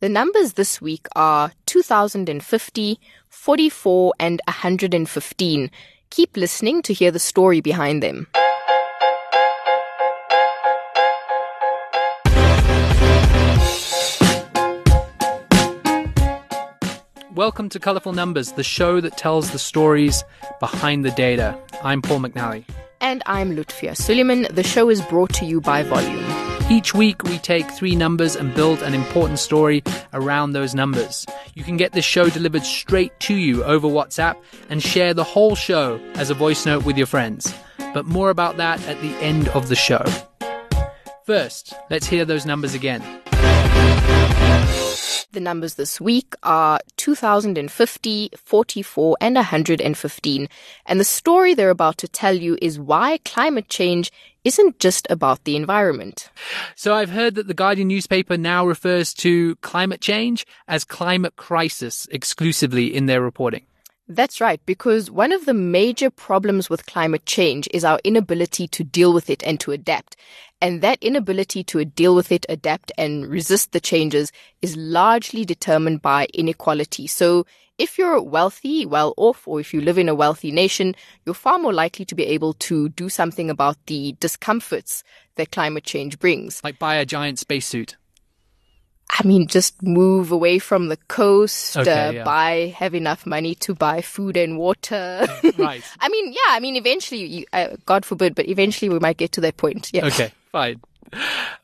The numbers this week are 2050, 44 and 115. Keep listening to hear the story behind them. Welcome to Colourful Numbers, the show that tells the stories behind the data. I'm Paul McNally. And I'm Lutfia Suleiman. The show is brought to you by Volume. Each week, we take three numbers and build an important story around those numbers. You can get this show delivered straight to you over WhatsApp and share the whole show as a voice note with your friends. But more about that at the end of the show. First, let's hear those numbers again. The numbers this week are 2050, 44 and 115. And the story they're about to tell you is why climate change isn't just about the environment. So I've heard that the Guardian newspaper now refers to climate change as climate crisis exclusively in their reporting. That's right, because one of the major problems with climate change is our inability to deal with it and to adapt. And that inability to deal with it, adapt and resist the changes is largely determined by inequality. So if you're wealthy, well off, or if you live in a wealthy nation, you're far more likely to be able to do something about the discomforts that climate change brings. Like buy a giant spacesuit. I mean, just move away from the coast, have enough money to buy food and water. Right. I mean, eventually, God forbid, but eventually we might get to that point. Yeah. Okay, fine.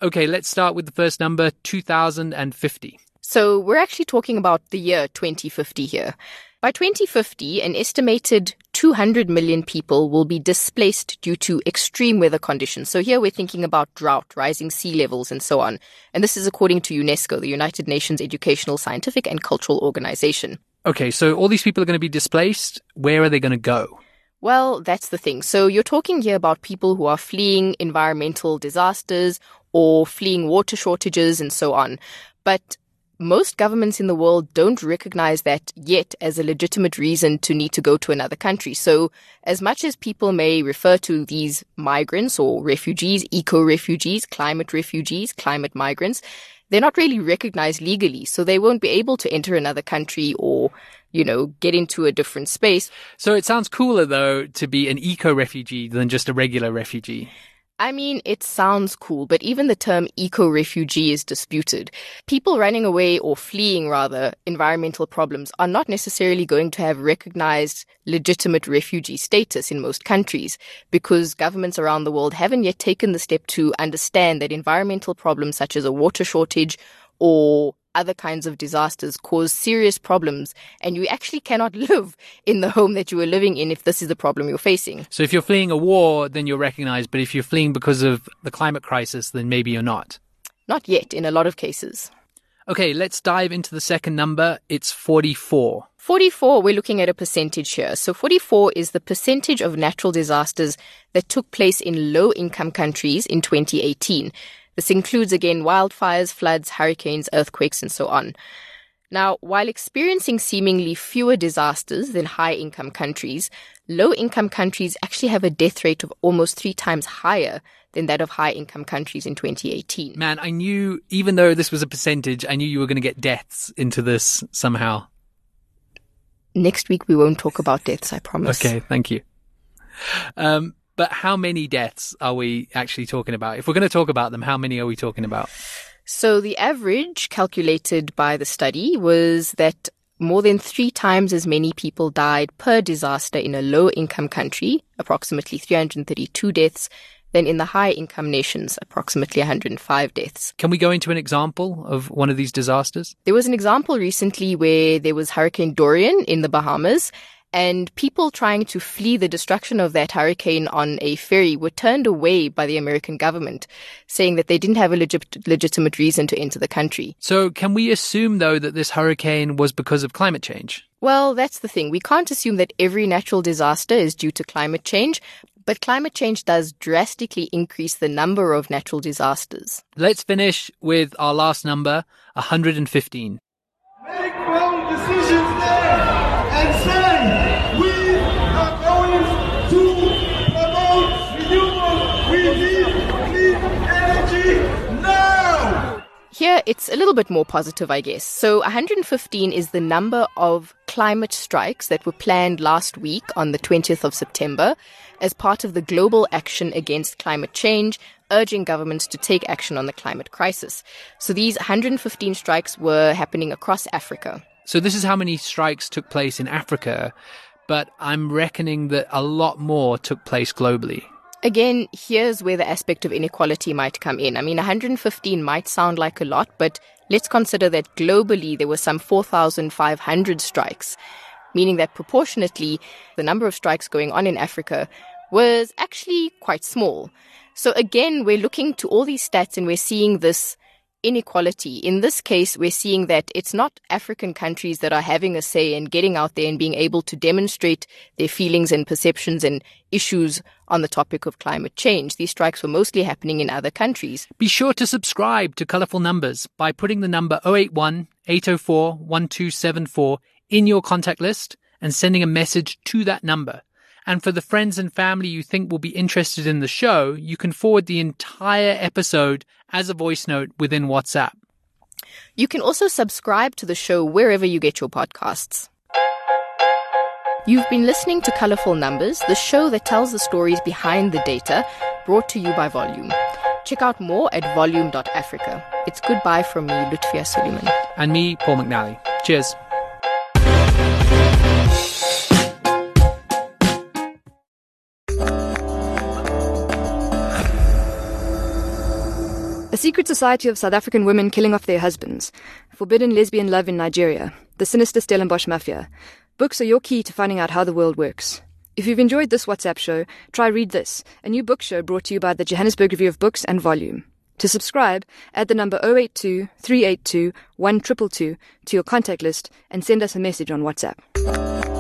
Okay, let's start with the first number, 2050. So we're actually talking about the year 2050 here. By 2050, an estimated 200 million people will be displaced due to extreme weather conditions. So here we're thinking about drought, rising sea levels, and so on. And this is according to UNESCO, the United Nations Educational, Scientific, and Cultural Organization. Okay, so all these people are going to be displaced. Where are they going to go? Well, that's the thing. So you're talking here about people who are fleeing environmental disasters or fleeing water shortages and so on. But most governments in the world don't recognize that yet as a legitimate reason to need to go to another country. So as much as people may refer to these migrants or refugees, eco-refugees, climate refugees, climate migrants, they're not really recognized legally. So they won't be able to enter another country or, you know, get into a different space. So it sounds cooler, though, to be an eco-refugee than just a regular refugee. I mean, it sounds cool, but even the term eco-refugee is disputed. People running away or fleeing, rather, environmental problems are not necessarily going to have recognized legitimate refugee status in most countries because governments around the world haven't yet taken the step to understand that environmental problems such as a water shortage or other kinds of disasters cause serious problems, and you actually cannot live in the home that you were living in if this is the problem you're facing. So if you're fleeing a war, then you're recognized, but if you're fleeing because of the climate crisis, then maybe you're not. Not yet, in a lot of cases. Okay, let's dive into the second number. It's 44. 44, we're looking at a percentage here. So 44 is the percentage of natural disasters that took place in low-income countries in 2018. This includes, again, wildfires, floods, hurricanes, earthquakes, and so on. Now, while experiencing seemingly fewer disasters than high-income countries, low-income countries actually have a death rate of almost 3 times higher than that of high-income countries in 2018. Man, I knew, even though this was a percentage, I knew you were going to get deaths into this somehow. Next week, we won't talk about deaths, I promise. Okay, thank you. But how many deaths are we actually talking about? If we're going to talk about them, how many are we talking about? So the average calculated by the study was that more than 3 times as many people died per disaster in a low-income country, approximately 332 deaths, than in the high-income nations, approximately 105 deaths. Can we go into an example of one of these disasters? There was an example recently where there was Hurricane Dorian in the Bahamas, and people trying to flee the destruction of that hurricane on a ferry were turned away by the American government, saying that they didn't have a legitimate reason to enter the country. So can we assume, though, that this hurricane was because of climate change? Well, that's the thing. We can't assume that every natural disaster is due to climate change, but climate change does drastically increase the number of natural disasters. Let's finish with our last number, 115. Make wrong decisions there and say, Here, it's a little bit more positive, I guess. So 115 is the number of climate strikes that were planned last week on the 20th of September as part of the global action against climate change, urging governments to take action on the climate crisis. So these 115 strikes were happening across Africa. So this is how many strikes took place in Africa, but I'm reckoning that a lot more took place globally. Again, here's where the aspect of inequality might come in. I mean, 115 might sound like a lot, but let's consider that globally there were some 4,500 strikes, meaning that proportionately the number of strikes going on in Africa was actually quite small. So again, we're looking to all these stats and we're seeing this inequality. In this case, we're seeing that it's not African countries that are having a say and getting out there and being able to demonstrate their feelings and perceptions and issues on the topic of climate change. These strikes were mostly happening in other countries. Be sure to subscribe to Colourful Numbers by putting the number 081 804 1274 in your contact list and sending a message to that number. And for the friends and family you think will be interested in the show, you can forward the entire episode as a voice note within WhatsApp. You can also subscribe to the show wherever you get your podcasts. You've been listening to Colourful Numbers, the show that tells the stories behind the data, brought to you by Volume. Check out more at volume.africa. It's goodbye from me, Lutfia Suleiman. And me, Paul McNally. Cheers. A secret society of South African women killing off their husbands. Forbidden lesbian love in Nigeria. The sinister Stellenbosch Mafia. Books are your key to finding out how the world works. If you've enjoyed this WhatsApp show, try Read This, a new book show brought to you by the Johannesburg Review of Books and Volume. To subscribe, add the number 082 382 1222 to your contact list and send us a message on WhatsApp.